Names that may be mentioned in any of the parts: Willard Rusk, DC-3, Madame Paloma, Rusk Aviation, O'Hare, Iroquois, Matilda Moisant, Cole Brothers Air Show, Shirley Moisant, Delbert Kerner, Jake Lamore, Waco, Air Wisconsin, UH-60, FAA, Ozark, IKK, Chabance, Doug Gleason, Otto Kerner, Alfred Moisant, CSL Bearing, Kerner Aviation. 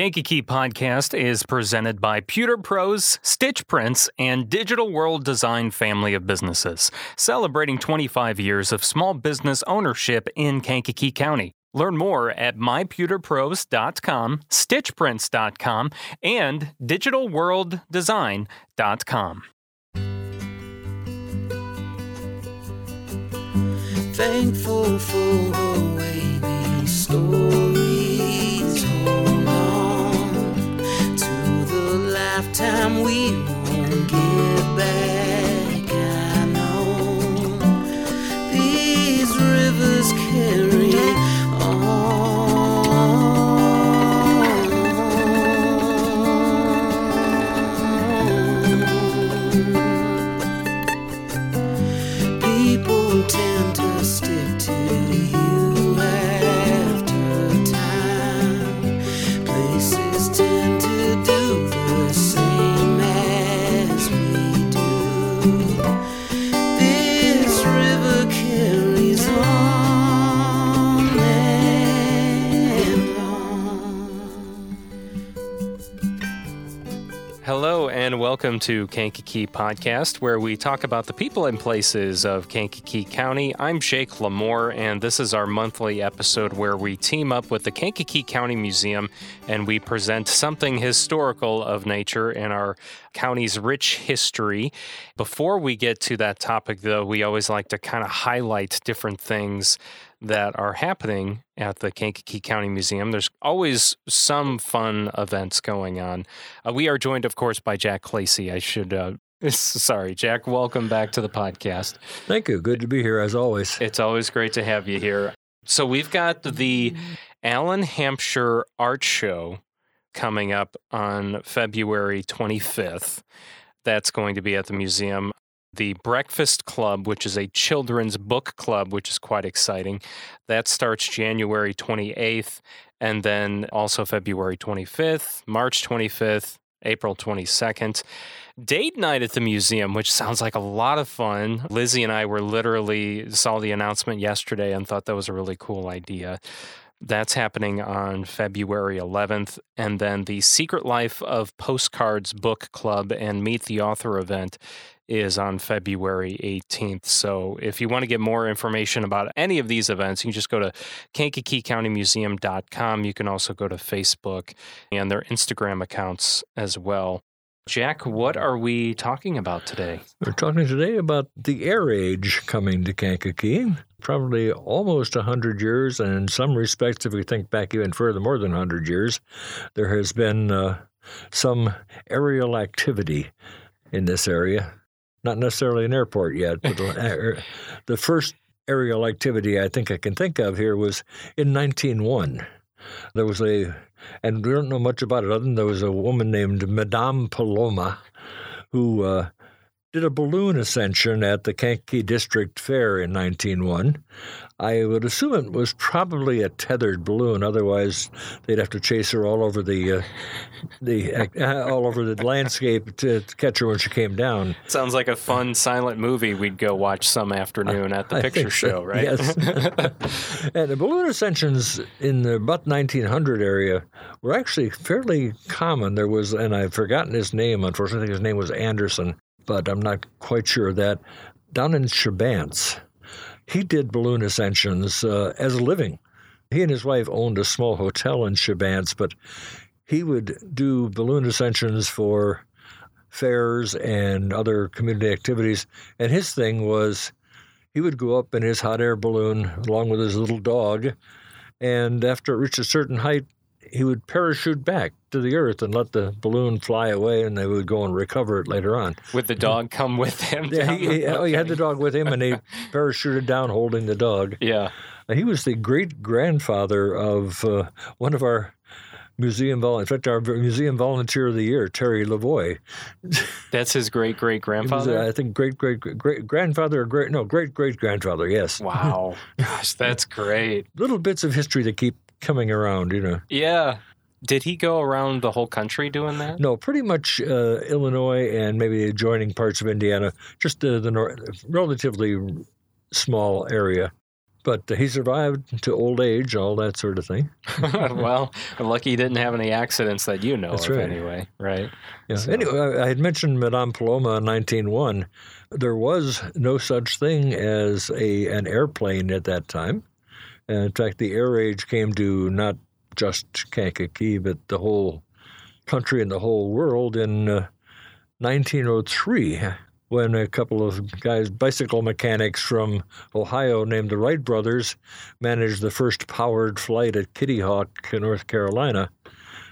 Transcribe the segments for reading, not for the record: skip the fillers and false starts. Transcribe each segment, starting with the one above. Kankakee Podcast is presented by Pewter Pros, Stitch Prints, and Digital World Design family of businesses, celebrating 25 years of small business ownership in Kankakee County. Learn more at mypewterpros.com, stitchprints.com, and digitalworlddesign.com. Thankful for the way these stories hold on to the lifetime we won't get back. I know these rivers carry on. People tend to stick to you after time. Places tend to do the same as we do. This river carries on and on. Hello and welcome to Kankakee Podcast, where we talk about the people and places of Kankakee County. I'm Jake Lamore, and this is our monthly episode where we team up with the Kankakee County Museum and we present something historical of nature in our county's rich history. Before we get to that topic, though, we always like to kind of highlight different things that are happening at the Kankakee County Museum. There's always some fun events going on. We are joined, of course, by Jack Clacy. Sorry, Jack, welcome back to the podcast. Thank you. Good to be here, as always. It's always great to have you here. So we've got the Allen Hampshire Art Show coming up on February 25th. That's going to be at the museum. The Breakfast Club, which is a children's book club, which is quite exciting. That starts January 28th, and then also February 25th, March 25th, April 22nd. Date night at the museum, which sounds like a lot of fun. Lizzie and I were literally saw the announcement yesterday and thought that was a really cool idea. That's happening on February 11th. And then the Secret Life of Postcards book club and Meet the Author event is on February 18th. So if you want to get more information about any of these events, you can just go to KankakeeCountyMuseum.com. You can also go to Facebook and their Instagram accounts as well. Jack, what are we talking about today? We're talking today about the air age coming to Kankakee. Probably almost 100 years, and in some respects, if we think back even further, more than 100 years, there has been some aerial activity in this area. Not necessarily an airport yet, but the first aerial activity I think I can think of here was in 1901. There was and we don't know much about it other than there was a woman named Madame Paloma who did a balloon ascension at the Kankakee District Fair in 1901. I would assume it was probably a tethered balloon, otherwise they'd have to chase her all over the landscape to catch her when she came down. Sounds like a fun silent movie we'd go watch some afternoon at the picture show, right? Yes. And the balloon ascensions in the about 1900 area were actually fairly common. There was, and I've forgotten his name, unfortunately, I think his name was Anderson, but I'm not quite sure of that, down in Chabance. He did balloon ascensions as a living. He and his wife owned a small hotel in Chabance, but he would do balloon ascensions for fairs and other community activities. And his thing was he would go up in his hot air balloon along with his little dog, and after it reached a certain height, he would parachute back to the earth and let the balloon fly away, and they would go and recover it later on. Would the dog come with him? Yeah, he had the dog with him, and he parachuted down holding the dog. Yeah. He was the great-grandfather of one of our museum volunteers. In fact, our Museum Volunteer of the Year, Terry Lavoie. That's his great-great-grandfather? I think great-great-grandfather great-great-grandfather, yes. Wow. Gosh, that's great. Little bits of history that keep coming around, you know. Yeah. Did he go around the whole country doing that? No, pretty much Illinois and maybe the adjoining parts of Indiana, just the relatively small area. But he survived to old age, all that sort of thing. Well, I'm lucky he didn't have any accidents that you know of anyway, right? Yeah. So. Anyway, I had mentioned Madame Paloma in 1901. There was no such thing as an airplane at that time. And in fact, the air age came to not just Kankakee, but the whole country and the whole world in 1903. When a couple of guys, bicycle mechanics from Ohio named the Wright Brothers, managed the first powered flight at Kitty Hawk, North Carolina.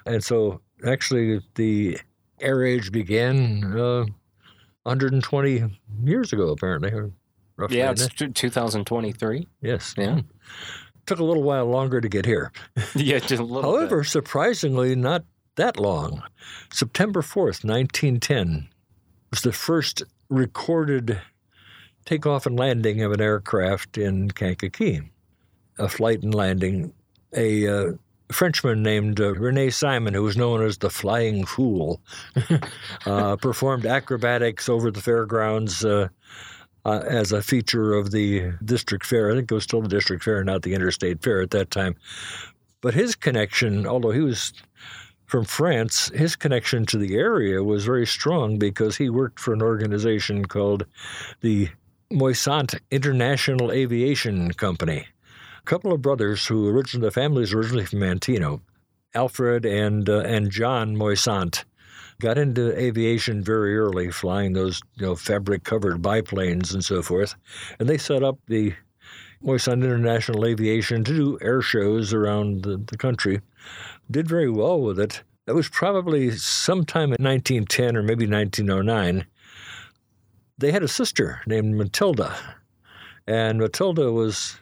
And so actually the air age began 120 years ago, apparently. Roughly, yeah, it's 2023. Yes. Yeah. Took a little while longer to get here. Yeah, just a little However, bit. Surprisingly, not that long. September 4th, 1910 was the first recorded takeoff and landing of an aircraft in Kankakee, a flight and landing. A Frenchman named Rene Simon, who was known as the Flying Fool, performed acrobatics over the fairgrounds as a feature of the district fair. I think it was still the district fair, not the interstate fair at that time. But his connection, although he was from France, his connection to the area was very strong because he worked for an organization called the Moisant International Aviation Company. A couple of brothers the family's originally from Manteno, Alfred and John Moisant, got into aviation very early, flying those fabric-covered biplanes and so forth. And they set up the Moisant International Aviation to do air shows around the country. Did very well with it. That was probably sometime in 1910 or maybe 1909. They had a sister named Matilda, and Matilda was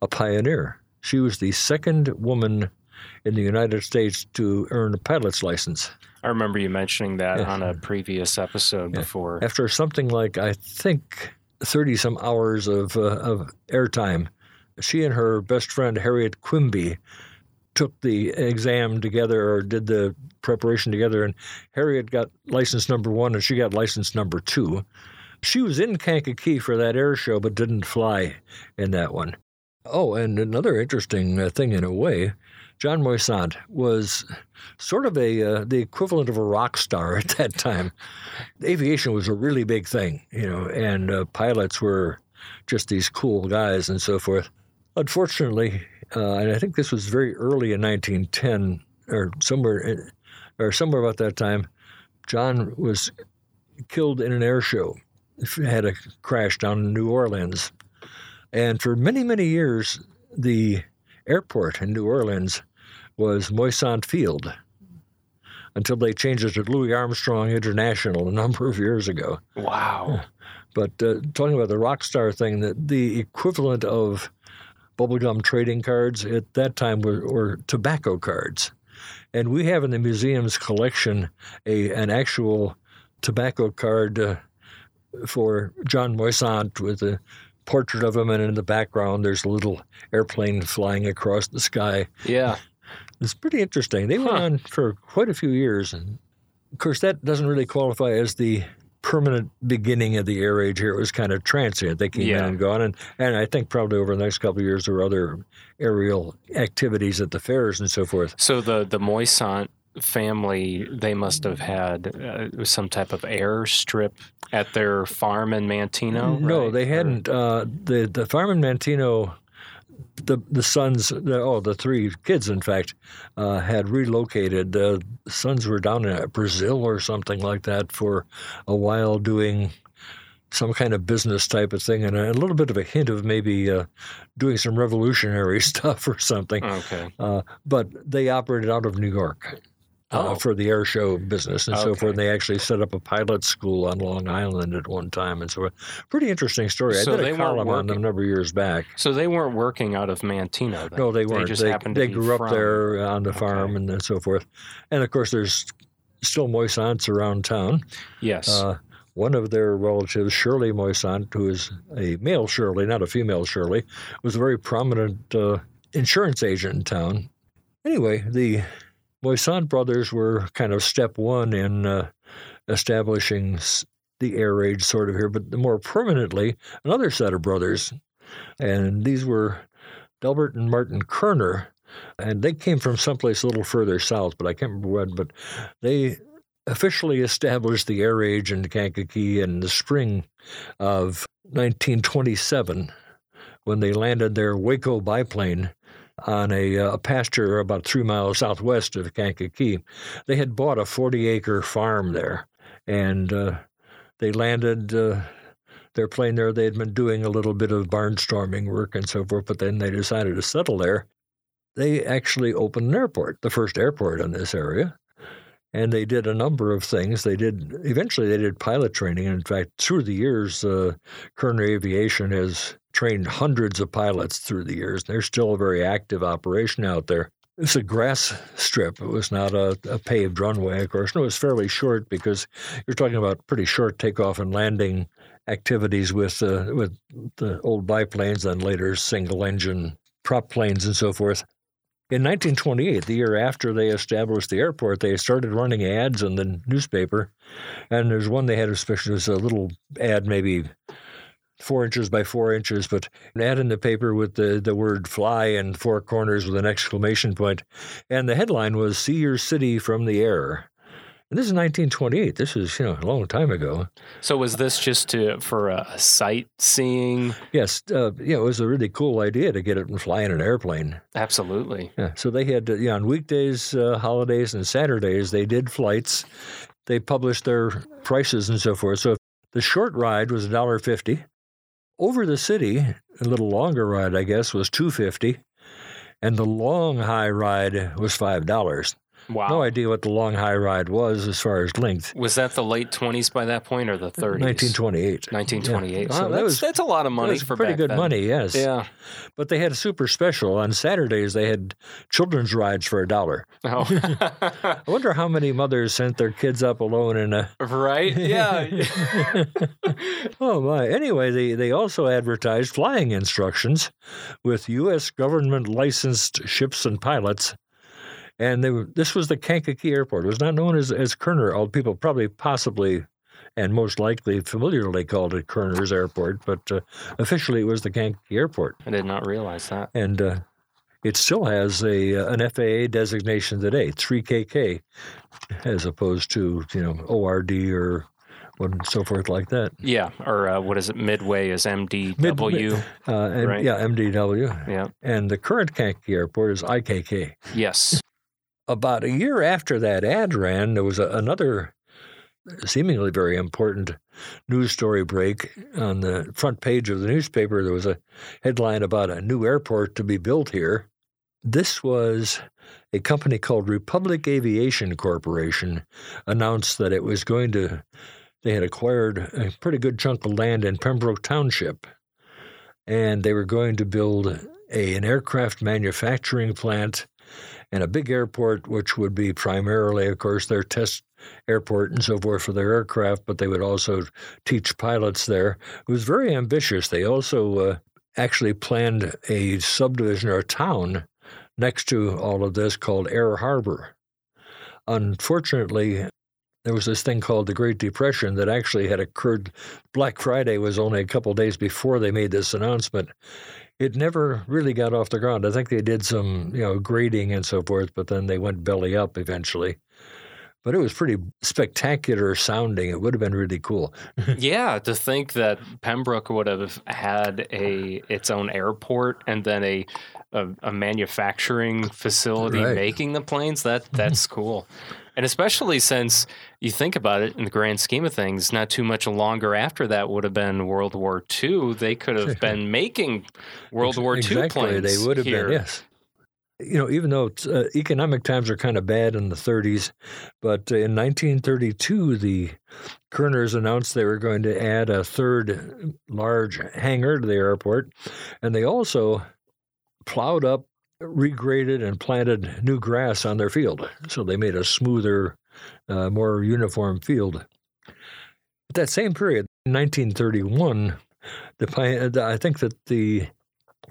a pioneer. She was the second woman in the United States to earn a pilot's license. I remember you mentioning that on a previous episode before. After something like, I think, 30-some hours of airtime, she and her best friend, Harriet Quimby, took the exam together or did the preparation together, and Harriet got license number 1 and she got license number 2. She was in Kankakee for that air show but didn't fly in that one. Oh, and another interesting thing in a way, John Moisant was sort of the equivalent of a rock star at that time. Aviation was a really big thing, and pilots were just these cool guys and so forth. Unfortunately, and I think this was very early in 1910, or somewhere about that time, John was killed in an air show. He had a crash down in New Orleans. And for many, many years, the airport in New Orleans was Moisant Field until they changed it to Louis Armstrong International a number of years ago. Wow. But talking about the rock star thing, the equivalent of bubblegum trading cards at that time were tobacco cards. And we have in the museum's collection an actual tobacco card for John Moisant with a portrait of him, and in the background there's a little airplane flying across the sky. Yeah. It's pretty interesting. They went on for quite a few years. And of course, that doesn't really qualify as the permanent beginning of the air age here. It was kind of transient. They came in and gone. And I think probably over the next couple of years there were other aerial activities at the fairs and so forth. So the Moisant family, they must have had some type of airstrip at their farm in Manteno? No, right? They hadn't. The farm in Manteno, the sons, the three kids, in fact, had relocated. The sons were down in Brazil or something like that for a while doing some kind of business type of thing, and a little bit of a hint of maybe doing some revolutionary stuff or something. Okay. But they operated out of New York for the air show business and so forth. And they actually set up a pilot school on Long Island at one time and so forth. Pretty interesting story. So I did a column on them a number of years back. So they weren't working out of Manteno then? No, they weren't. They just happened to be grew up there on the farm and so forth. And, of course, there's still Moisants around town. Yes. One of their relatives, Shirley Moisant, who is a male Shirley, not a female Shirley, was a very prominent insurance agent in town. Anyway, the Moisant brothers were kind of step one in establishing the air age sort of here, but more permanently, another set of brothers And these were Delbert and Martin Kerner, and they came from someplace a little further south, but I can't remember when, but they officially established the air age in Kankakee in the spring of 1927 when they landed their Waco biplane on a pasture about 3 miles southwest of Kankakee. They had bought a 40-acre farm there, and they landed their plane there. They had been doing a little bit of barnstorming work and so forth, but then they decided to settle there. They actually opened an airport, the first airport in this area, and they did a number of things. Eventually they did pilot training. In fact, through the years, Kerner Aviation has trained hundreds of pilots through the years. They're still a very active operation out there. It's a grass strip. It was not a paved runway, of course. And it was fairly short because you're talking about pretty short takeoff and landing activities with the old biplanes and later single-engine prop planes and so forth. In 1928, the year after they established the airport, they started running ads in the newspaper. And there's one they had, especially, it was a little ad, maybe 4 inches by 4 inches, but an ad in the paper with the word fly in four corners with an exclamation point. And the headline was, "See Your City from the Air." And this is 1928. This is, a long time ago. So was this just for sightseeing? Yes. It was a really cool idea to get it and fly in an airplane. Absolutely. Yeah. So they had, on weekdays, holidays, and Saturdays, they did flights. They published their prices and so forth. So the short ride was $1.50. Over the city, a little longer ride, I guess, was $2.50. And the long high ride was $5. Wow. No idea what the long high ride was as far as length. Was that the late 20s by that point or the 30s? 1928. 1928. Yeah. So that's a lot of money for back then. Pretty good money, yes. Yeah. But they had a super special. On Saturdays, they had children's rides for $1. Oh. I wonder how many mothers sent their kids up alone in a... Right? Yeah. Oh, my. Anyway, they also advertised flying instructions with U.S. government-licensed ships and pilots. And this was the Kankakee Airport. It was not known as Kerner, although people possibly, and most likely familiarly called it Kerner's Airport, but officially it was the Kankakee Airport. I did not realize that. And it still has an FAA designation today, 3KK, as opposed to, ORD or and so forth like that. Yeah, or what is it? Midway is MDW, right? Yeah, MDW. Yeah. And the current Kankakee Airport is IKK. Yes. About a year after that ad ran, there was another seemingly very important news story break. On the front page of the newspaper, there was a headline about a new airport to be built here. This was a company called Republic Aviation Corporation announced that it was going to, they had acquired a pretty good chunk of land in Pembroke Township, and they were going to build an aircraft manufacturing plant and a big airport, which would be primarily, of course, their test airport and so forth for their aircraft, but they would also teach pilots there. It was very ambitious. They also actually planned a subdivision or a town next to all of this called Air Harbor. Unfortunately, there was this thing called the Great Depression that actually had occurred. Black Friday was only a couple of days before they made this announcement. It never really got off the ground. I think they did some, grading and so forth, but then they went belly up eventually. But it was pretty spectacular sounding. It would have been really cool. Yeah, to think that Pembroke would have had its own airport and then a manufacturing facility making the planes, that's cool. And especially since you think about it in the grand scheme of things, not too much longer after that would have been World War II. They could have been making World War II planes. They would have been, yes. Even though economic times are kind of bad in the 30s, but in 1932, the Kerners announced they were going to add a third large hangar to the airport, and they also plowed up, regraded, and planted new grass on their field. So they made a smoother, more uniform field. At that same period, 1931, I think that the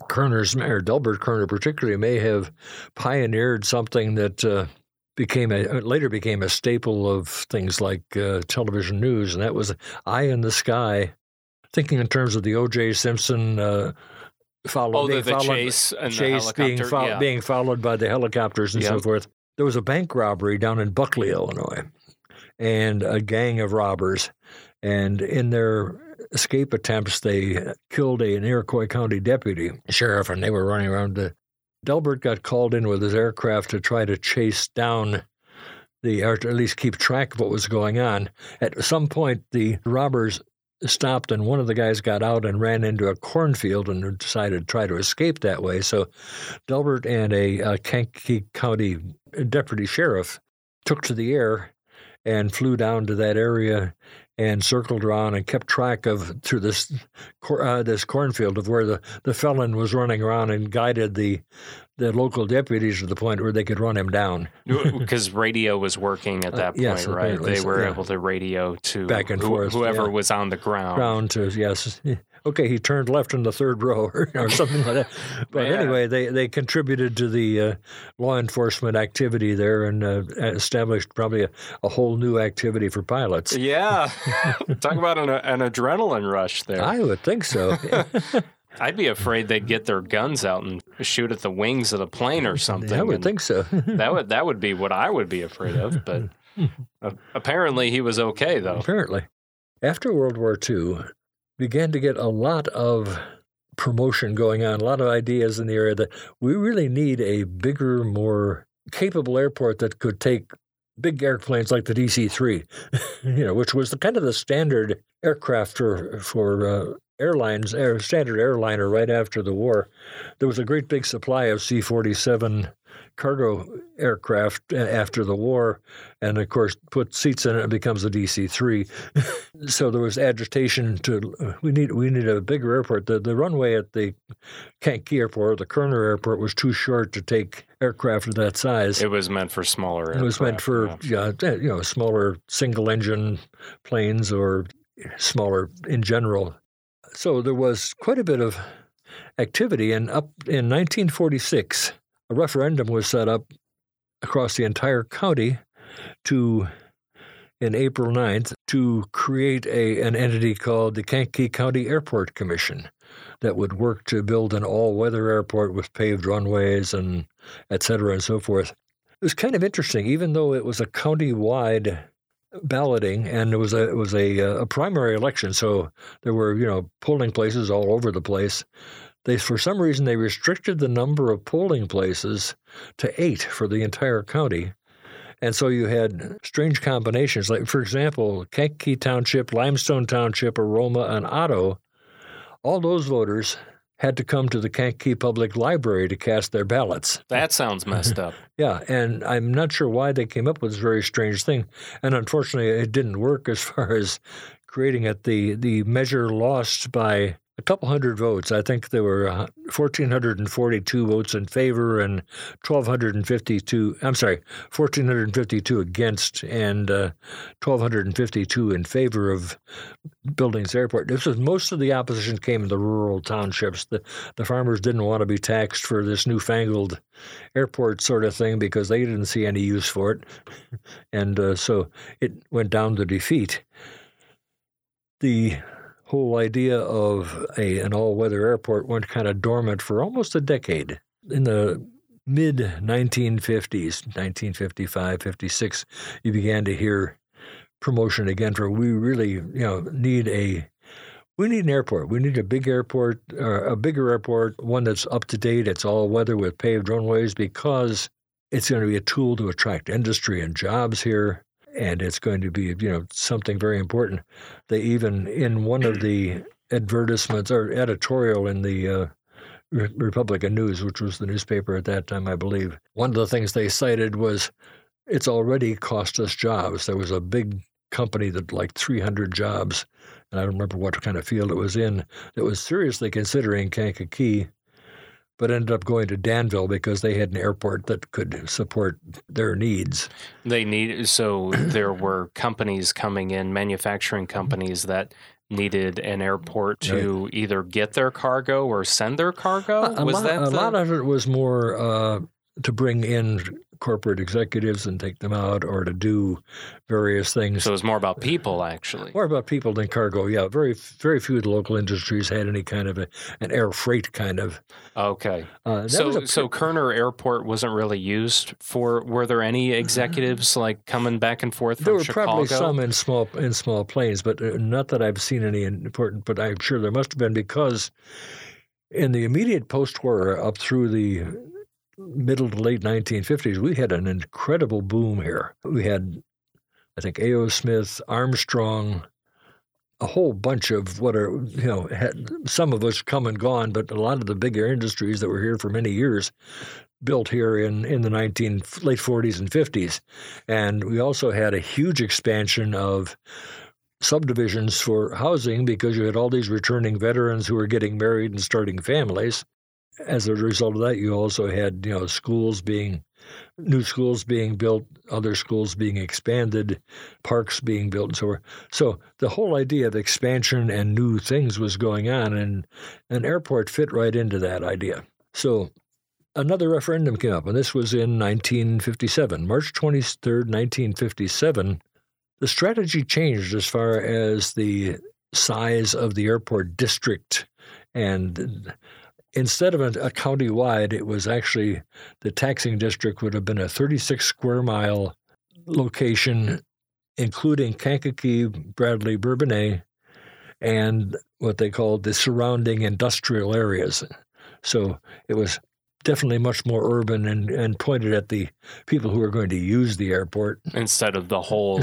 Kerner's, or Delbert Kerner particularly, may have pioneered something that later became a staple of things like television news, and that was Eye in the Sky, thinking in terms of the O.J. Simpson followed, being followed by the helicopters and so forth. There was a bank robbery down in Buckley, Illinois, and a gang of robbers. And in their escape attempts, they killed an Iroquois County deputy sheriff, and they were running around. Delbert got called in with his aircraft to try to chase down or at least keep track of what was going on. At some point, the robbers stopped, and one of the guys got out and ran into a cornfield and decided to try to escape that way. So Delbert and a Kankakee County deputy sheriff took to the air and flew down to that area and circled around and kept track of through this cornfield of where the felon was running around, and guided the local deputies to the point where they could run him down. Because radio was working at that point, right? They were able to radio to back and forth, whoever was on the ground. Okay, he turned left in the third row or something like that. But anyway, they contributed to the law enforcement activity there, and established probably a whole new activity for pilots. Yeah. Talk about an adrenaline rush there. I would think so. I'd be afraid they'd get their guns out and shoot at the wings of the plane or something. I would think so. That would be what I would be afraid of. But apparently he was okay, though. Apparently. After World War II... began to get a lot of promotion going on, a lot of ideas in the area that we really need a bigger, more capable airport that could take big airplanes like the DC-3, which was the standard aircraft for airlines, standard airliner right after the war. There was a great big supply of C-47 cargo aircraft after the war, and of course put seats in it, and it becomes a DC-3. So there was agitation to we need a bigger airport. The runway at the Kankakee Airport, the Kerner Airport, was too short to take aircraft of that size. It was meant for smaller aircraft. It was meant for smaller single engine planes, or smaller in general. So there was quite a bit of activity, and up in 1946. A referendum was set up across the entire county in April 9th, to create an entity called the Kankakee County Airport Commission that would work to build an all-weather airport with paved runways and et cetera and so forth. It was kind of interesting, even though it was a county-wide balloting, and it was a primary election, so there were polling places all over the place. For some reason, they restricted the number of polling places to 8 for the entire county. And so you had strange combinations. Like, for example, Kankakee Township, Limestone Township, Aroma, and Otto, all those voters had to come to the Kankakee Public Library to cast their ballots. That sounds messed up. Yeah, and I'm not sure why they came up with this very strange thing. And unfortunately, it didn't work as far as creating it. The measure lost by a couple hundred votes. I think there were 1,442 votes in favor and 1,452 against, and 1,252 in favor of building this airport. This was, most of the opposition came in the rural townships. The farmers didn't want to be taxed for this newfangled airport sort of thing because they didn't see any use for it. And so it went down to defeat. The whole idea of an all-weather airport went kind of dormant for almost a decade. In the mid-1950s, 1955, 56, you began to hear promotion again for we really, need an airport. We need a big airport, or a bigger airport, one that's up to date, it's all-weather with paved runways, because it's going to be a tool to attract industry and jobs here. And it's going to be, something very important. They even, in one of the advertisements or editorial in the Republican News, which was the newspaper at that time, I believe, one of the things they cited was, it's already cost us jobs. There was a big company that 300 jobs, and I don't remember what kind of field it was in, that was seriously considering Kankakee, but ended up going to Danville because they had an airport that could support their needs. So there were companies coming in, manufacturing companies that needed an airport to either get their cargo or send their cargo? Was that a lot of it was more to bring in corporate executives and take them out, or to do various things. So it was more about people, actually. More about people than cargo, yeah. Very, very few of the local industries had any kind of an air freight kind of. Okay. So Kerner Airport wasn't really used for. Were there any executives like coming back and forth from Chicago? There were probably some in small planes, but not that I've seen any important. But I'm sure there must have been, because in the immediate post-war up through the middle to late 1950s, we had an incredible boom here. We had, I think, A.O. Smith, Armstrong, a whole bunch of had some of us come and gone, but a lot of the big air industries that were here for many years built here in the late 40s and 50s. And we also had a huge expansion of subdivisions for housing, because you had all these returning veterans who were getting married and starting families. As a result of that, you also had, new schools being built, other schools being expanded, parks being built, and so forth. So the whole idea of expansion and new things was going on, and an airport fit right into that idea. So another referendum came up, and this was in 1957. March 23rd, 1957, the strategy changed as far as the size of the airport district, and instead of a county-wide, it was actually the taxing district would have been a 36-square-mile location, including Kankakee, Bradley, Bourbonnais, and what they called the surrounding industrial areas. So it was definitely much more urban and pointed at the people who were going to use the airport. Instead of the whole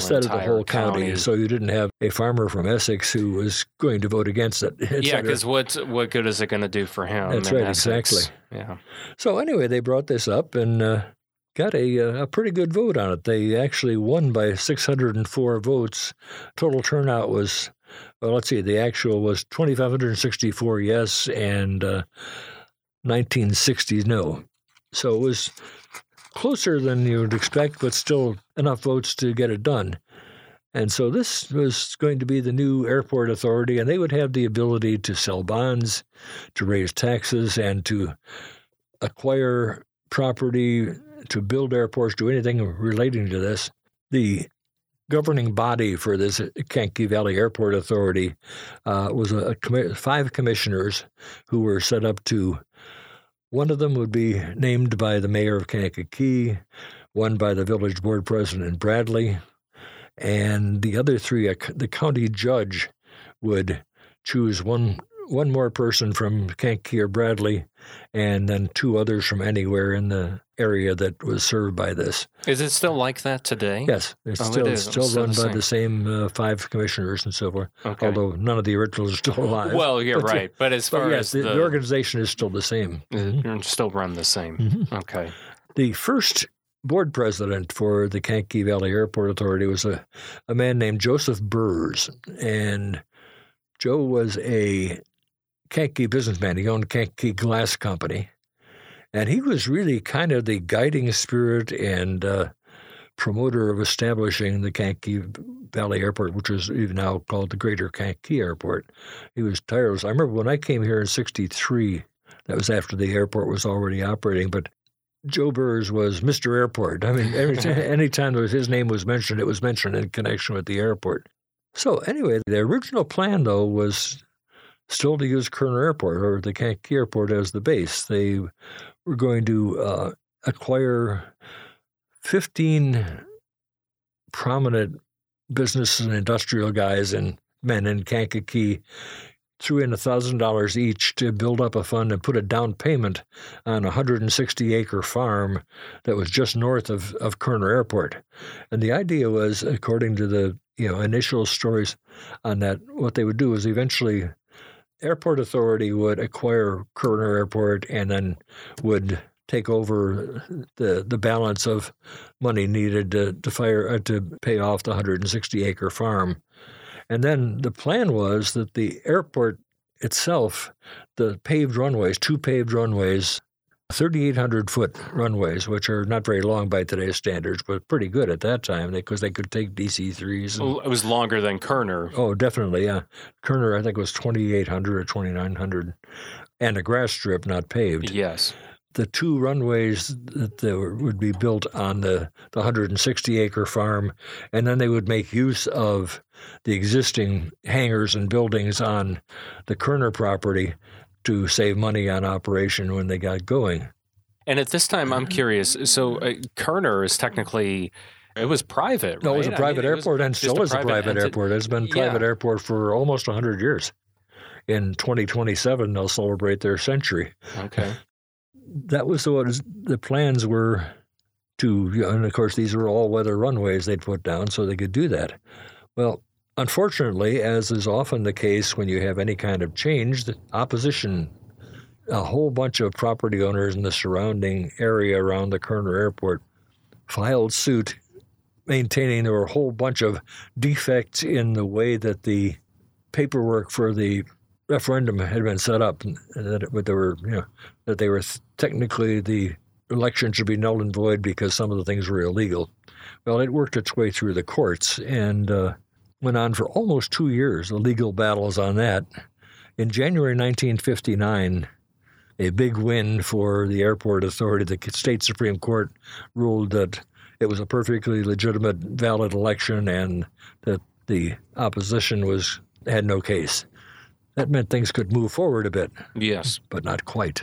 county. So you didn't have a farmer from Essex who was going to vote against it. Yeah, because what good is it going to do for him? That's right, Essex. Exactly. Yeah. So anyway, they brought this up and got a pretty good vote on it. They actually won by 604 votes. Total turnout was, the actual was 2,564 yes and 1960s no. So it was closer than you would expect, but still enough votes to get it done. And so this was going to be the new airport authority, and they would have the ability to sell bonds, to raise taxes, and to acquire property, to build airports, do anything relating to this. The governing body for this Kankakee Valley Airport Authority was five commissioners who were set up to. One of them would be named by the mayor of Kankakee, one by the village board president in Bradley, and the other three, the county judge would choose one more person from Kankakee or Bradley, and then two others from anywhere in the area that was served by this. Is it still like that today? Yes. It's still run by the same five commissioners and so forth, okay. Although none of the originals are still alive. Well, you're right. But as far as the organization is still the same. Mm-hmm. Still run the same. Mm-hmm. Okay. The first board president for the Kankakee Valley Airport Authority was a man named Joseph Burrs, and Joe was a Kankakee businessman. He owned Kankakee Glass Company, and he was really kind of the guiding spirit and promoter of establishing the Kankakee Valley Airport, which is even now called the Greater Kankakee Airport. He was tireless. I remember when I came here in 1963, that was after the airport was already operating, but Joe Burrs was Mr. Airport. I mean, anytime his name was mentioned, it was mentioned in connection with the airport. So anyway, the original plan, though, was still to use Kerner Airport or the Kankakee Airport as the base. They were going to acquire 15 prominent business and industrial guys and men in Kankakee, threw in $1,000 each to build up a fund and put a down payment on a 160-acre farm that was just north of Kerner Airport. And the idea was, according to the initial stories on that, what they would do is eventually Airport Authority would acquire Kerner Airport and then would take over the balance of money needed to pay off the 160-acre farm. And then the plan was that the airport itself, the paved runways, two paved runways, 3,800-foot runways, which are not very long by today's standards, but pretty good at that time because they could take DC-3s. It was longer than Kerner. Oh, definitely, yeah. Kerner, I think, was 2,800 or 2,900, and a grass strip, not paved. Yes. the two runways that would be built on the 160-acre farm, and then they would make use of the existing hangars and buildings on the Kerner property to save money on operation when they got going. And at this time, I'm curious, so Kerner is technically... It was private, right? No, it was a private airport, and still is a private airport. It's been a private airport for almost 100 years. In 2027, they'll celebrate their century. Okay. That was what the plans were to, and of course, these were all-weather runways they'd put down so they could do that. Well, unfortunately, as is often the case when you have any kind of change, the opposition, a whole bunch of property owners in the surrounding area around the Kerner Airport filed suit maintaining there were a whole bunch of defects in the way that the paperwork for the referendum had been set up, and that technically the election should be null and void because some of the things were illegal. Well, it worked its way through the courts and went on for almost 2 years, the legal battles on that. In January 1959, a big win for the airport authority, the state Supreme Court ruled that it was a perfectly legitimate, valid election, and that the opposition had no case. That meant things could move forward a bit. Yes. But not quite,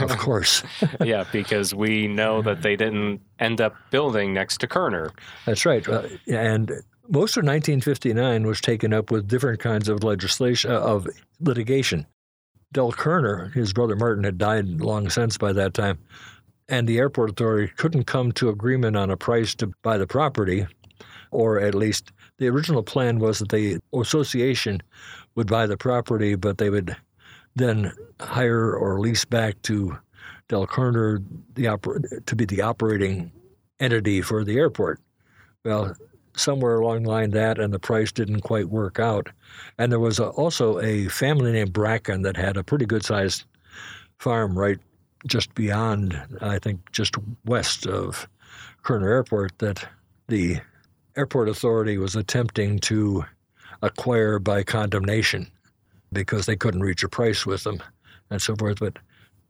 of course. Yeah, because we know that they didn't end up building next to Kerner. That's right. And most of 1959 was taken up with different kinds of legislation, of litigation. Del Kerner, his brother Martin, had died long since by that time, and the airport authority couldn't come to agreement on a price to buy the property, or at least the original plan was that the association would buy the property, but they would then hire or lease back to Del Kerner to be the operating entity for the airport. Well, somewhere along the line that, and the price didn't quite work out. And there was also a family named Bracken that had a pretty good-sized farm right just beyond, I think, just west of Kerner Airport that the airport authority was attempting to acquire by condemnation because they couldn't reach a price with them and so forth. But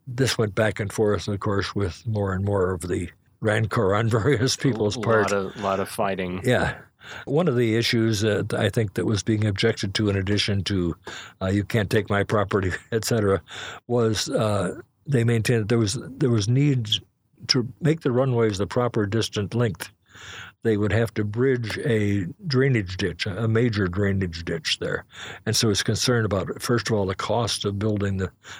this went back and forth, of course, with more and more of the rancor on various people's part. A lot of fighting. Yeah. One of the issues that I think that was being objected to, in addition to you can't take my property, et cetera, was... they maintained there was need to make the runways the proper distant length. They would have to bridge a drainage ditch, a major drainage ditch there. And so it's concerned about, first of all, the cost of building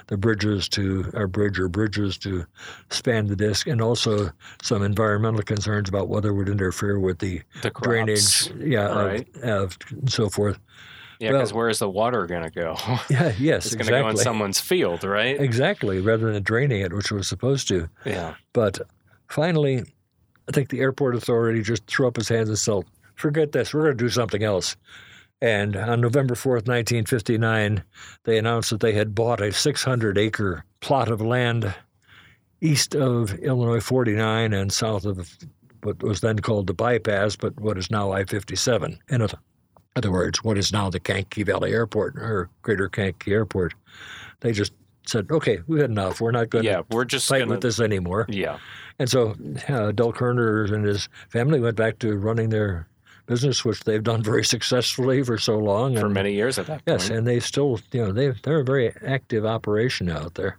the bridges to bridges to span the disc, and also some environmental concerns about whether it would interfere with the drainage, right. And so forth. Yeah, because where is the water going to go? Yeah, yes, it's going to go in someone's field, right? Exactly, rather than draining it, which it was supposed to. Yeah. But finally, I think the airport authority just threw up his hands and said, forget this, we're going to do something else. And on November 4th, 1959, they announced that they had bought a 600-acre plot of land east of Illinois 49 and south of what was then called the bypass, but what is now I-57. In other words, what is now the Kankakee Valley Airport or Greater Kankakee Airport, they just said, okay, we've had enough. We're not going to fight with this anymore. Yeah. And so Del Kerner and his family went back to running their business, which they've done very successfully for so long. For many years at that point. Yes, and they still, they're a very active operation out there.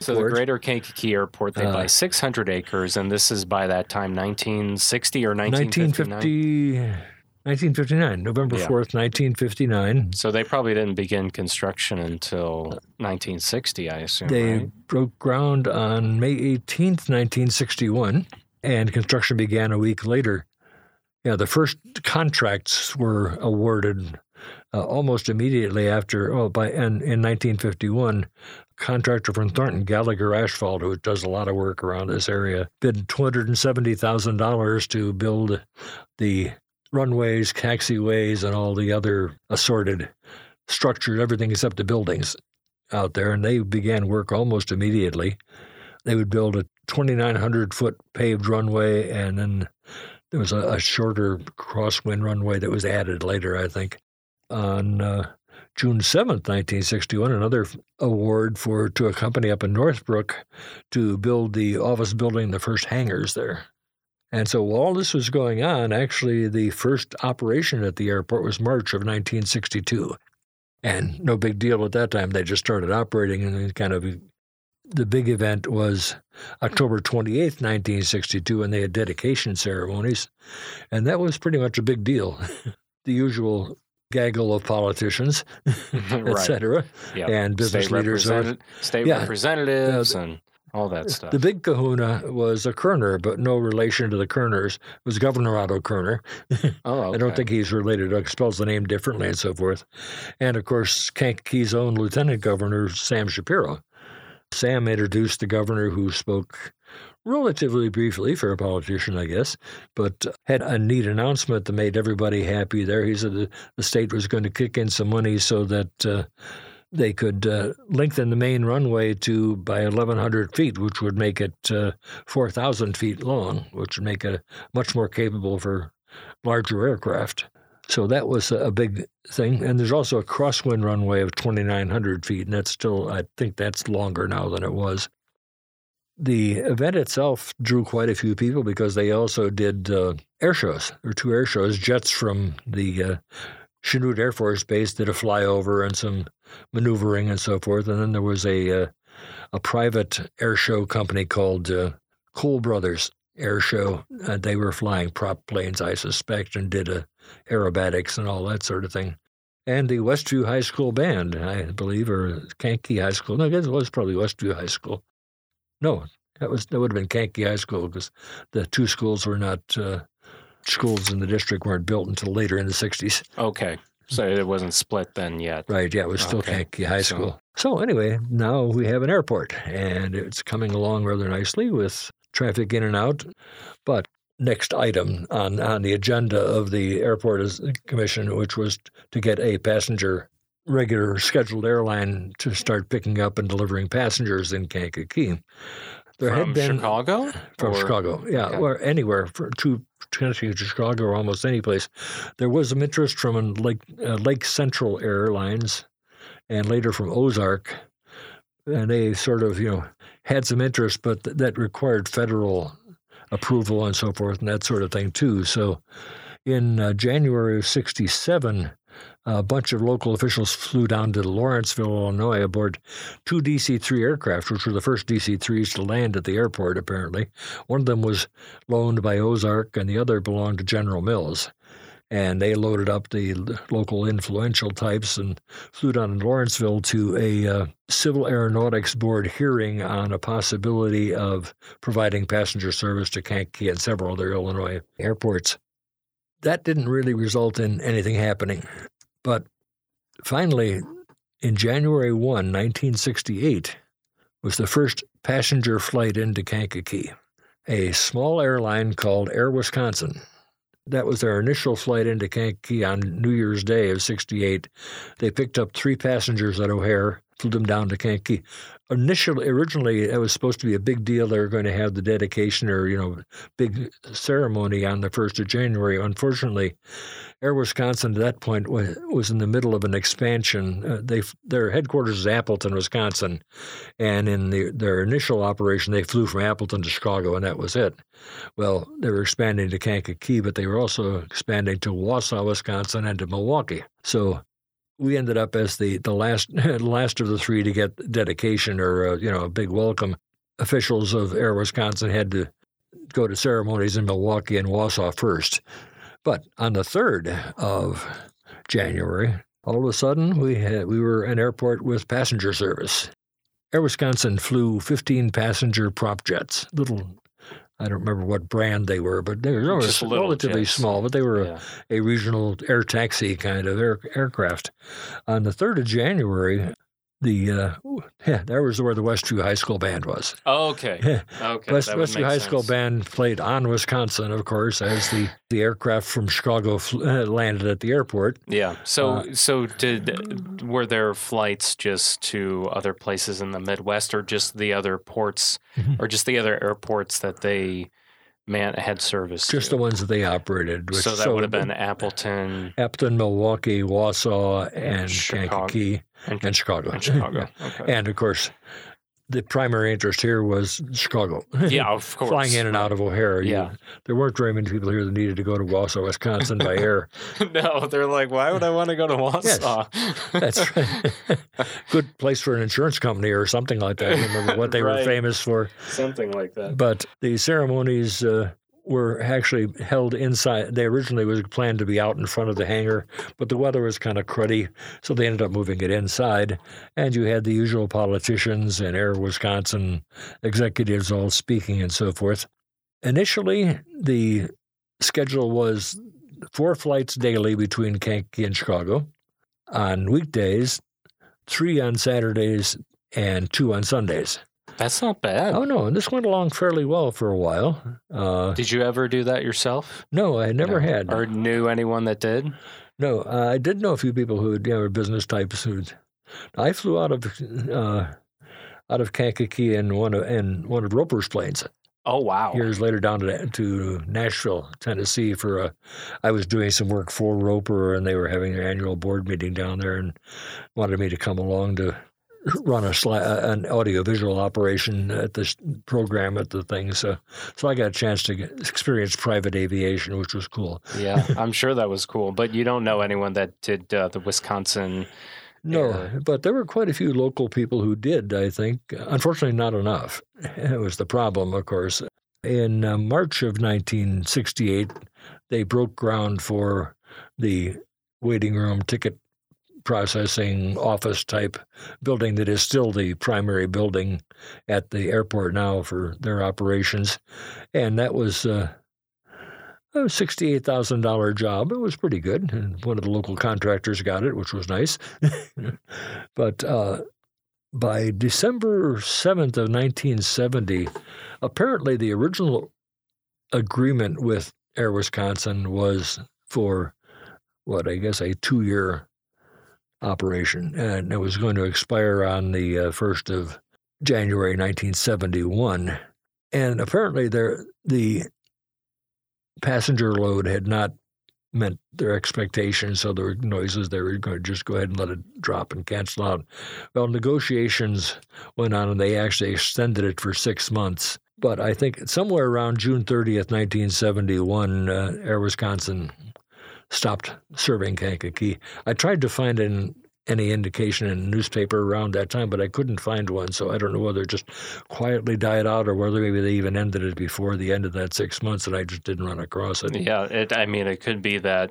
So the Greater Kankakee Airport, they buy 600 acres, and this is by that time 1960 or 1959? 1959, November 4th, 1959. So they probably didn't begin construction until 1960, I assume, They broke ground on May 18th, 1961, and construction began a week later. Yeah, the first contracts were awarded almost immediately after, in 1951, a contractor from Thornton, Gallagher Asphalt, who does a lot of work around this area, bid $270,000 to build the runways, taxiways, and all the other assorted structures, everything except the buildings out there. And they began work almost immediately. They would build a 2,900-foot paved runway, and then there was a shorter crosswind runway that was added later, I think. On June 7th, 1961, another award to a company up in Northbrook to build the office building, the first hangars there. And so while all this was going on, actually the first operation at the airport was March of 1962. And no big deal at that time. They just started operating, and kind of the big event was October 28th, 1962, and they had dedication ceremonies. And that was pretty much a big deal. The usual gaggle of politicians, et cetera, yep. And business leaders. State representatives and all that stuff. The big kahuna was a Kerner, but no relation to the Kerners. It was Governor Otto Kerner. Oh, okay. I don't think he's related. It spells the name differently and so forth. And, of course, Kankakee's own lieutenant governor, Sam Shapiro. Sam introduced the governor, who spoke relatively briefly for a politician, I guess, but had a neat announcement that made everybody happy there. He said the state was going to kick in some money so that they could lengthen the main runway by 1,100 feet, which would make it 4,000 feet long, which would make it much more capable for larger aircraft. So that was a big thing. And there's also a crosswind runway of 2,900 feet, and that's still, I think that's longer now than it was. The event itself drew quite a few people because they also did air shows. There were two air shows. Jets from the Chanute Air Force Base did a flyover and some maneuvering and so forth. And then there was a private air show company called Cole Brothers Air Show. They were flying prop planes, I suspect, and did aerobatics and all that sort of thing. And the Westview High School Band, I believe, or Kankakee High School. No, I guess it was probably Westview High School. No, that would have been Kankakee High School, because the two schools were not schools in the district weren't built until later in the 60s. Okay. So it wasn't split then yet. Right, yeah, it was still Kankakee High School. So anyway, now we have an airport, and it's coming along rather nicely with traffic in and out. But next item on the agenda of the Airport Commission, which was to get a passenger regular scheduled airline to start picking up and delivering passengers in Kankakee. Chicago? From Chicago, yeah, okay. Or anywhere, to Chicago or almost any place. There was some interest from Lake Central Airlines and later from Ozark, and they sort of, had some interest, but that required federal approval and so forth and that sort of thing too. So in January of 1967, a bunch of local officials flew down to Lawrenceville, Illinois, aboard two DC-3 aircraft, which were the first DC-3s to land at the airport, apparently. One of them was loaned by Ozark, and the other belonged to General Mills. And they loaded up the local influential types and flew down to Lawrenceville to a Civil Aeronautics Board hearing on a possibility of providing passenger service to Kankakee and several other Illinois airports. That didn't really result in anything happening. But finally, in January 1, 1968, was the first passenger flight into Kankakee, a small airline called Air Wisconsin. That was their initial flight into Kankakee on New Year's Day of 1968. They picked up three passengers at O'Hare, flew them down to Kankakee. Originally, it was supposed to be a big deal. They were going to have the dedication or, big ceremony on the 1st of January. Unfortunately, Air Wisconsin at that point was in the middle of an expansion. Their headquarters is Appleton, Wisconsin, and in their initial operation, they flew from Appleton to Chicago, and that was it. Well, they were expanding to Kankakee, but they were also expanding to Wausau, Wisconsin, and to Milwaukee. So we ended up as the last of the three to get dedication or, a big welcome. Officials of Air Wisconsin had to go to ceremonies in Milwaukee and Wausau first. But on the 3rd of January, all of a sudden, we were an airport with passenger service. Air Wisconsin flew 15 passenger prop jets, I don't remember what brand they were, but they were relatively small, but they were a regional air taxi kind of aircraft. On the 3rd of January, that was where the Westview High School Band was. Oh, okay. Yeah. Okay. Westview High School Band played On Wisconsin, of course, as the aircraft from Chicago landed at the airport. Yeah. So were there flights just to other places in the Midwest, or just the other ports, or just the other airports that they had service. Just the ones that they operated. Which, so that would have been Appleton. Appleton, Milwaukee, Wausau, and Kankakee. And Chicago. And Chicago. Okay. And, of course, the primary interest here was Chicago. Yeah, of course. Flying in and out of O'Hare. Yeah. There weren't very many people here that needed to go to Wausau, Wisconsin by air. No, they're like, why would I want to go to Wausau? Yes, that's right. Good place for an insurance company or something like that. I remember what they were famous for. Something like that. But the ceremonies were actually held inside. They originally was planned to be out in front of the hangar, but the weather was kind of cruddy, so they ended up moving it inside. And you had the usual politicians and Air Wisconsin executives all speaking and so forth. Initially, the schedule was 4 flights daily between Kankakee and Chicago on weekdays, 3 on Saturdays, and 2 on Sundays. That's not bad. Oh, no. And this went along fairly well for a while. Did you ever do that yourself? No, I never had. Or knew anyone that did? No. I did know a few people who were business types. I flew out of Kankakee in one of Roper's planes. Oh, wow. Years later down to Nashville, Tennessee for I was doing some work for Roper, and they were having their annual board meeting down there and wanted me to come along to run an audiovisual operation at this program at the thing. So I got a chance to experience private aviation, which was cool. Yeah, I'm sure that was cool. But you don't know anyone that did the Wisconsin... No, but there were quite a few local people who did, I think. Unfortunately, not enough. It was the problem, of course. In March of 1968, they broke ground for the waiting room ticket processing office-type building that is still the primary building at the airport now for their operations. And that was a $68,000 job. It was pretty good. And one of the local contractors got it, which was nice. But by December 7th of 1970, apparently the original agreement with Air Wisconsin was for, a 2-year operation, and it was going to expire on the 1st of January 1971. And apparently the passenger load had not met their expectations, so there were noises they were going to just go ahead and let it drop and cancel out. Well, negotiations went on, and they actually extended it for 6 months. But I think somewhere around June 30th, 1971, Air Wisconsin stopped serving Kankakee. I tried to find any indication in a newspaper around that time, but I couldn't find one, so I don't know whether it just quietly died out or whether maybe they even ended it before the end of that 6 months and I just didn't run across it. Yeah, it could be that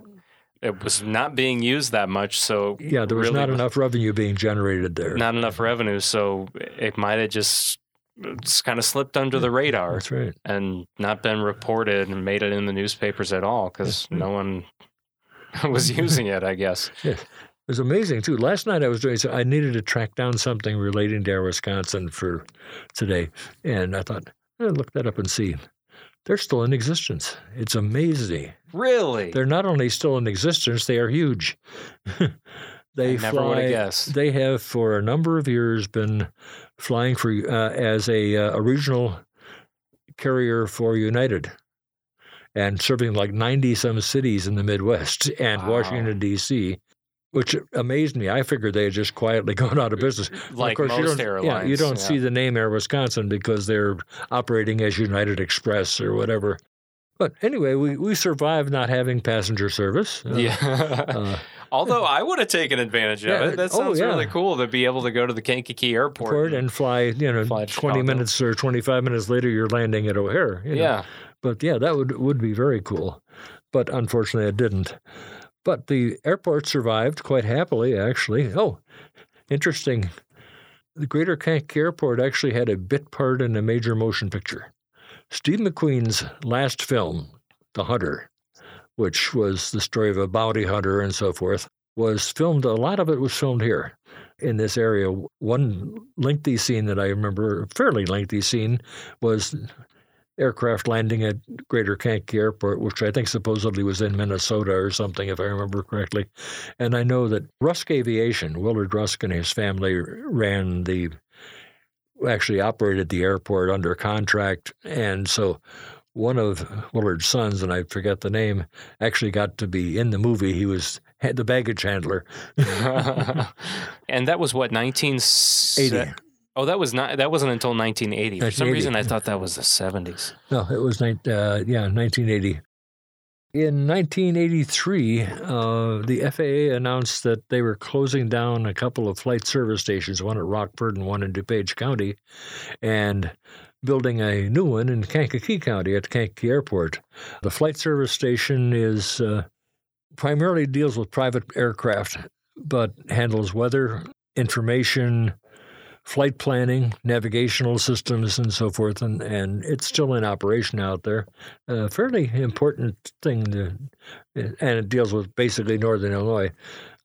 it was not being used that much, so... Yeah, there was really not enough revenue being generated there. Not enough revenue, so it might have just... It's kind of slipped under the radar. That's right. And not been reported and made it in the newspapers at all because no one... was using it, I guess. Yeah. It was amazing, too. Last night I was doing I needed to track down something relating to Air Wisconsin for today. And I thought, I'll look that up and see. They're still in existence. It's amazing. Really? They're not only still in existence, they are huge. They never would have guessed. They have for a number of years been flying for as a regional carrier for United, and serving like 90-some cities in the Midwest and Washington, D.C., which amazed me. I figured they had just quietly gone out of business. Like of course, most airlines. Yeah, you don't see the name Air Wisconsin because they're operating as United Express or whatever. But anyway, we survived not having passenger service. Although I would have taken advantage of it. That sounds really cool to be able to go to the Kankakee Airport and fly, fly 20 minutes or 25 minutes later, you're landing at O'Hare. Yeah. But, that would be very cool. But unfortunately, it didn't. But the airport survived quite happily, actually. Oh, interesting. The Greater Kankakee Airport actually had a bit part in a major motion picture. Steve McQueen's last film, The Hunter, which was the story of a bounty hunter and so forth, was filmed. A lot of it was filmed here in this area. One lengthy scene that I remember, fairly lengthy scene, was... aircraft landing at Greater Kankakee Airport, which I think supposedly was in Minnesota or something, if I remember correctly. And I know that Rusk Aviation, Willard Rusk and his family actually operated the airport under contract. And so one of Willard's sons, and I forget the name, actually got to be in the movie. He was the baggage handler. And that was what, 1980? Oh, that was not. That wasn't until 1980. For some reason, I thought that was the 70s. No, it was 1980. In 1983, the FAA announced that they were closing down a couple of flight service stations, one at Rockford and one in DuPage County, and building a new one in Kankakee County at Kankakee Airport. The flight service station is primarily deals with private aircraft, but handles weather, information, flight planning, navigational systems, and so forth, and it's still in operation out there. A fairly important thing, and it deals with basically northern Illinois.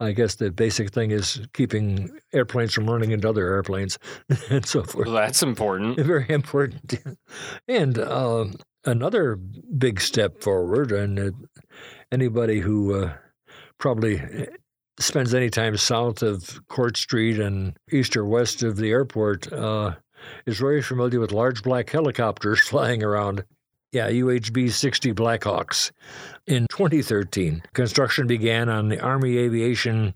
I guess the basic thing is keeping airplanes from running into other airplanes and so forth. Well, that's important. Very important. And another big step forward, and anybody who probably spends any time south of Court Street and east or west of the airport is very familiar with large black helicopters flying around. Yeah, UHB-60 Blackhawks. In 2013, construction began on the Army Aviation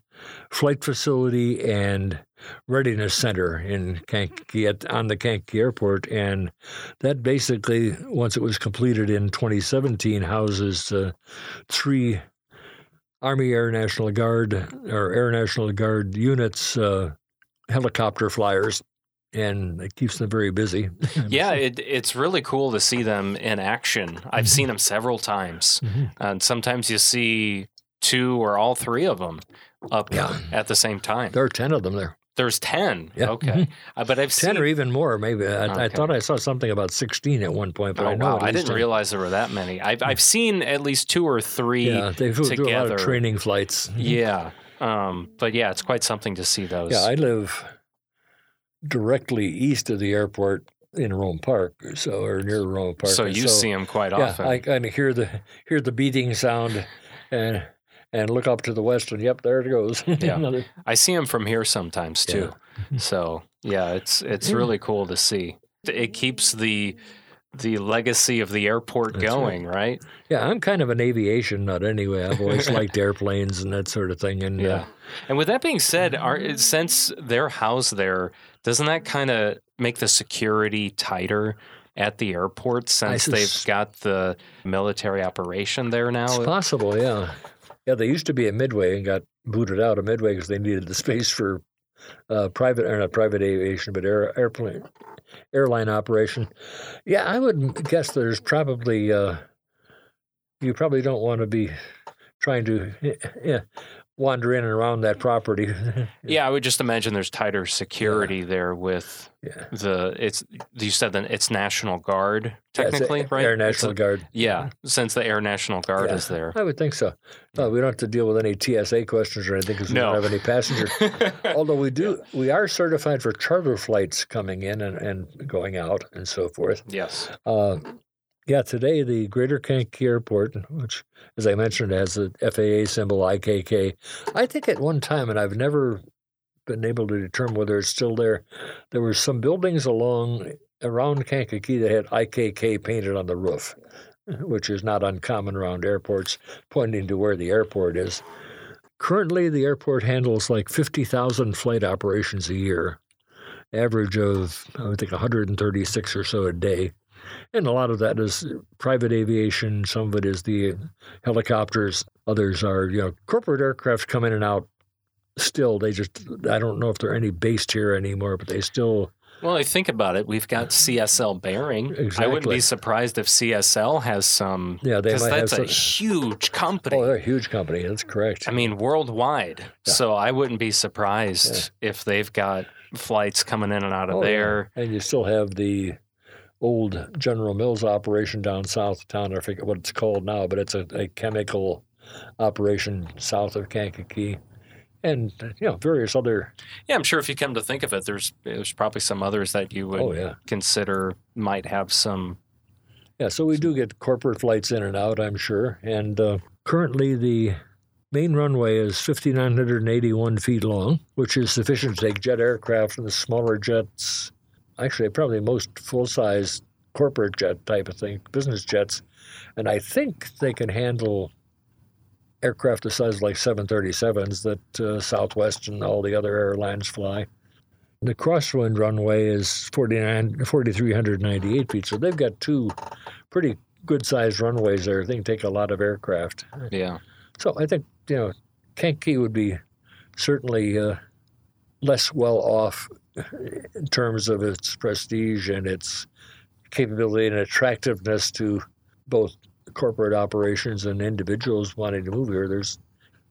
Flight Facility and Readiness Center in Kankakee on the Kankakee Airport, and that basically, once it was completed in 2017, houses three Army Air National Guard or Air National Guard units, helicopter flyers, and it keeps them very busy. Yeah, it's really cool to see them in action. I've seen them several times, and sometimes you see two or all three of them up at the same time. There are 10 of them there. There's 10. Yeah. Okay, but I've 10 or even more. Maybe I thought I saw something about 16 at one point, but I didn't realize there were that many. I've seen at least two or three. Yeah, they do a lot of training flights. Yeah, but yeah, it's quite something to see those. Yeah, I live directly east of the airport in Rome Park, or near Rome Park. So you see them quite often. Yeah, I kind of hear the beating sound, and look up to the west, and yep, there it goes. Yeah, I see them from here sometimes too. Yeah. So yeah, it's really cool to see. It keeps the legacy of the airport going, right? Yeah, I'm kind of an aviation nut anyway. I've always liked airplanes and that sort of thing. And and with that being said, since they're housed there, doesn't that kind of make the security tighter at the airport since they've got the military operation there now? It's possible, yeah. Yeah, they used to be at Midway and got booted out of Midway because they needed the space for not private aviation, but airline operation. Yeah, I would guess there's probably you probably don't want to be trying to wander in and around that property. Yeah, I would just imagine there's tighter security there with you said that it's National Guard technically, right? Air National Guard. Yeah, since the Air National Guard is there. I would think so. We don't have to deal with any TSA questions or anything because we don't have any passengers. Although we do, we are certified for charter flights coming in and going out and so forth. Yes. Yeah, today the Greater Kankakee Airport, which, as I mentioned, has the FAA symbol IKK. I think at one time, and I've never been able to determine whether it's still there, there were some buildings around Kankakee that had IKK painted on the roof, which is not uncommon around airports, pointing to where the airport is. Currently, the airport handles like 50,000 flight operations a year, average of, I think, 136 or so a day. And a lot of that is private aviation. Some of it is the helicopters. Others are, corporate aircraft come in and out still. I don't know if there are any based here anymore, but they still. Well, I think about it. We've got CSL Bearing. Exactly. I wouldn't be surprised if CSL has some. Yeah, they might have. Because that's a huge company. Oh, they're a huge company. That's correct. I mean, worldwide. Yeah. So I wouldn't be surprised if they've got flights coming in and out of there. Yeah. And you still have the old General Mills operation down south of town. I forget what it's called now, but it's a chemical operation south of Kankakee, and various other. Yeah, I'm sure if you come to think of it, there's probably some others that you would consider might have some. Yeah, so we do get corporate flights in and out, I'm sure, and currently the main runway is 5,981 feet long, which is sufficient to take jet aircraft and the smaller jets. Actually, probably most full-size corporate jet type of thing, business jets, and I think they can handle aircraft the size like 737s that Southwest and all the other airlines fly. The Crosswind runway is 4,398 feet, so they've got two pretty good-sized runways there. They can take a lot of aircraft. Yeah. So I think, you know, Kankakee would be certainly less well-off in terms of its prestige and its capability and attractiveness to both corporate operations and individuals wanting to move here. There's,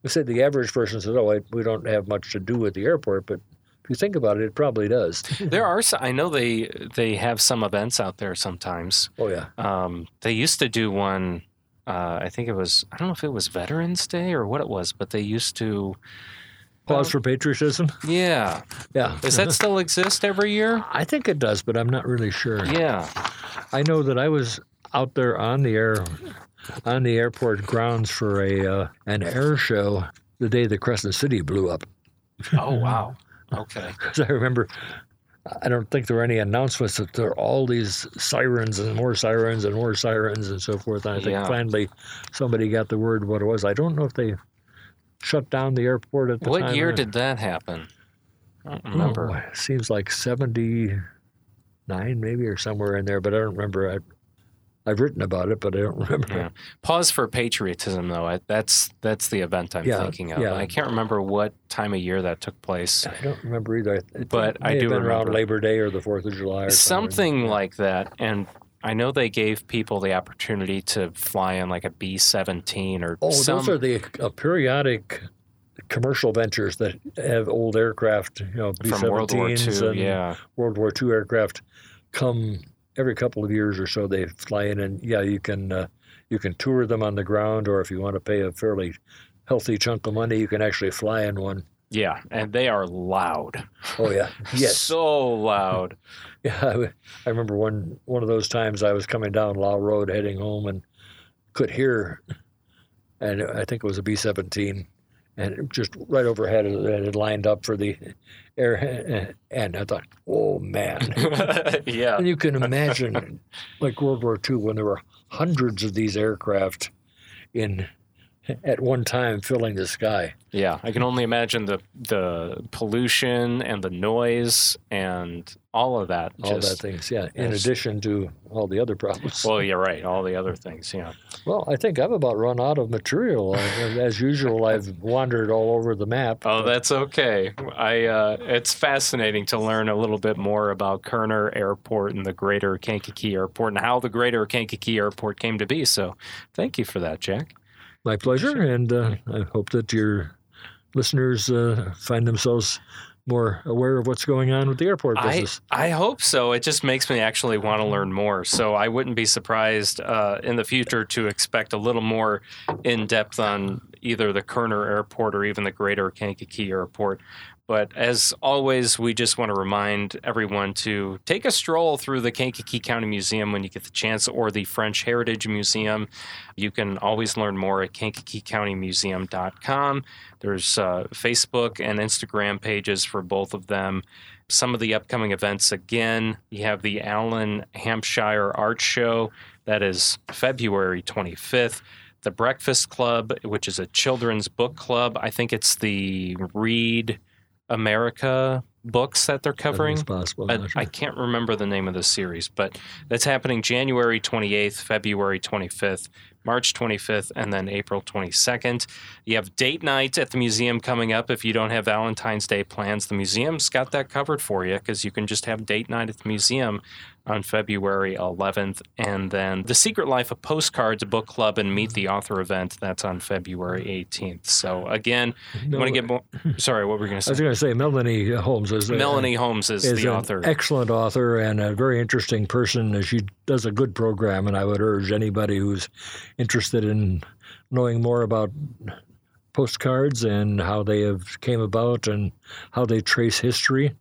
we said the average person says, oh, we don't have much to do with the airport, but you think about it, it probably does. There are some, I know they have some events out there sometimes. Oh yeah. They used to do one. I think it was, I don't know if it was Veterans Day or what it was, but they used to pause for patriotism. Yeah. Yeah. Does that still exist every year? I think it does, but I'm not really sure. Yeah. I know that I was out there on the airport grounds for an air show the day the Crescent City blew up. Oh wow. Okay. Because I remember, I don't think there were any announcements that there are all these sirens and more sirens and more sirens and so forth. And I think finally somebody got the word what it was. I don't know if they shut down the airport at the time. What year did that happen? I don't remember. Oh, it seems like 79 maybe or somewhere in there, but I don't remember. I've written about it, but I don't remember. Yeah. Pause for patriotism, though. That's the event I'm thinking of. Yeah. I can't remember what time of year that took place. I don't remember either. But I do remember around Labor Day or the 4th of July or something like that. And I know they gave people the opportunity to fly in like a B-17 or those are the periodic commercial ventures that have old aircraft, you know, B-17s from World War II, and World War II aircraft come. Every couple of years or so, they fly in, and you can tour them on the ground, or if you want to pay a fairly healthy chunk of money, you can actually fly in one. Yeah, and they are loud. Oh yeah, yes, so loud. Yeah, I remember one of those times I was coming down Law Road heading home and could hear, and I think it was a B-17, and just right overhead it had lined up for the air, and I thought, oh, man. Yeah. And you can imagine, like World War II, when there were hundreds of these aircraft at one time filling the sky. Yeah, I can only imagine the pollution and the noise and all of that. All that things, yeah, in addition to all the other problems. Well, you're right, all the other things, yeah. Well, I think I've about run out of material. As usual, I've wandered all over the map. Oh, that's okay. It's fascinating to learn a little bit more about Kerner Airport and the Greater Kankakee Airport and how the Greater Kankakee Airport came to be. So thank you for that, Jack. My pleasure, and I hope that your listeners find themselves more aware of what's going on with the airport business. I hope so. It just makes me actually want to learn more. So I wouldn't be surprised in the future to expect a little more in-depth on either the Kerner Airport or even the Greater Kankakee Airport. But as always, we just want to remind everyone to take a stroll through the Kankakee County Museum when you get the chance, or the French Heritage Museum. You can always learn more at KankakeeCountyMuseum.com. There's Facebook and Instagram pages for both of them. Some of the upcoming events, again, you have the Allen Hampshire Art Show. That is February 25th. The Breakfast Club, which is a children's book club. I think it's the Read America books that they're covering. That is possible, sure. I can't remember the name of the series, but that's happening January 28th, February 25th, March 25th, and then April 22nd. You have date night at the museum coming up. If you don't have Valentine's Day plans, the museum's got that covered for you, because you can just have date night at the museum on February 11th. And then the Secret Life of Postcards book club and Meet the Author event, that's on February 18th. So again, you want to get more... Sorry, what were you going to say? I was going to say Melanie Holmes is... Melanie Holmes is the author. Excellent author and a very interesting person. She does a good program, and I would urge anybody who's interested in knowing more about postcards and how they have came about and how they trace history.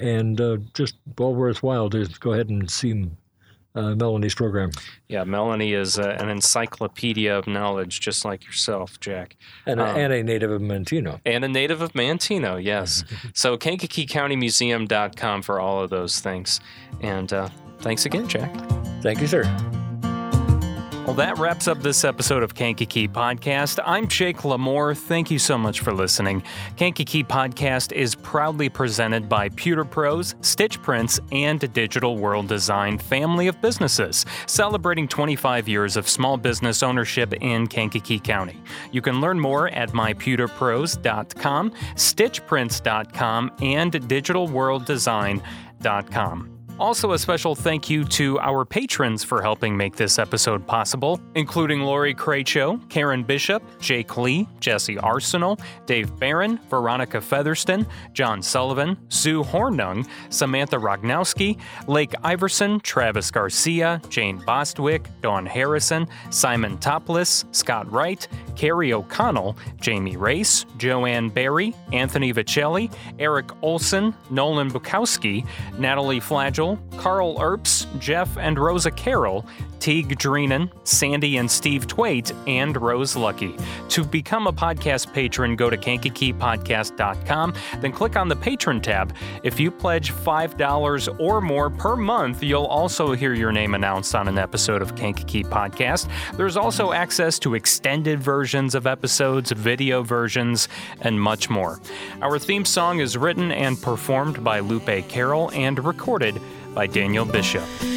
And just well worthwhile to go ahead and see Melanie's program. Yeah, Melanie is an encyclopedia of knowledge, just like yourself, Jack. And a native of Manteno. And a native of Manteno, yes. So KankakeeCountyMuseum.com for all of those things. And Thanks again, Jack. Thank you, sir. Well, that wraps up this episode of Kankakee Podcast. I'm Jake Lamore. Thank you so much for listening. Kankakee Podcast is proudly presented by Pewter Pros, Stitch Prints, and Digital World Design family of businesses, celebrating 25 years of small business ownership in Kankakee County. You can learn more at mypewterpros.com, stitchprints.com, and digitalworlddesign.com. Also, a special thank you to our patrons for helping make this episode possible, including Lori Cracho, Karen Bishop, Jake Lee, Jesse Arsenal, Dave Barron, Veronica Featherston, John Sullivan, Sue Hornung, Samantha Rognowski, Lake Iverson, Travis Garcia, Jane Bostwick, Dawn Harrison, Simon Topless, Scott Wright, Carrie O'Connell, Jamie Race, Joanne Berry, Anthony Vicelli, Eric Olson, Nolan Bukowski, Natalie Flagel, Carl Earps, Jeff and Rosa Carroll, Teague Dreenan, Sandy and Steve Twait, and Rose Lucky. To become a podcast patron, go to KankakeePodcast.com, then click on the Patron tab. If you pledge $5 or more per month, you'll also hear your name announced on an episode of Kankakee Podcast. There's also access to extended versions of episodes, video versions, and much more. Our theme song is written and performed by Lupe Carroll and recorded by Daniel Bishop.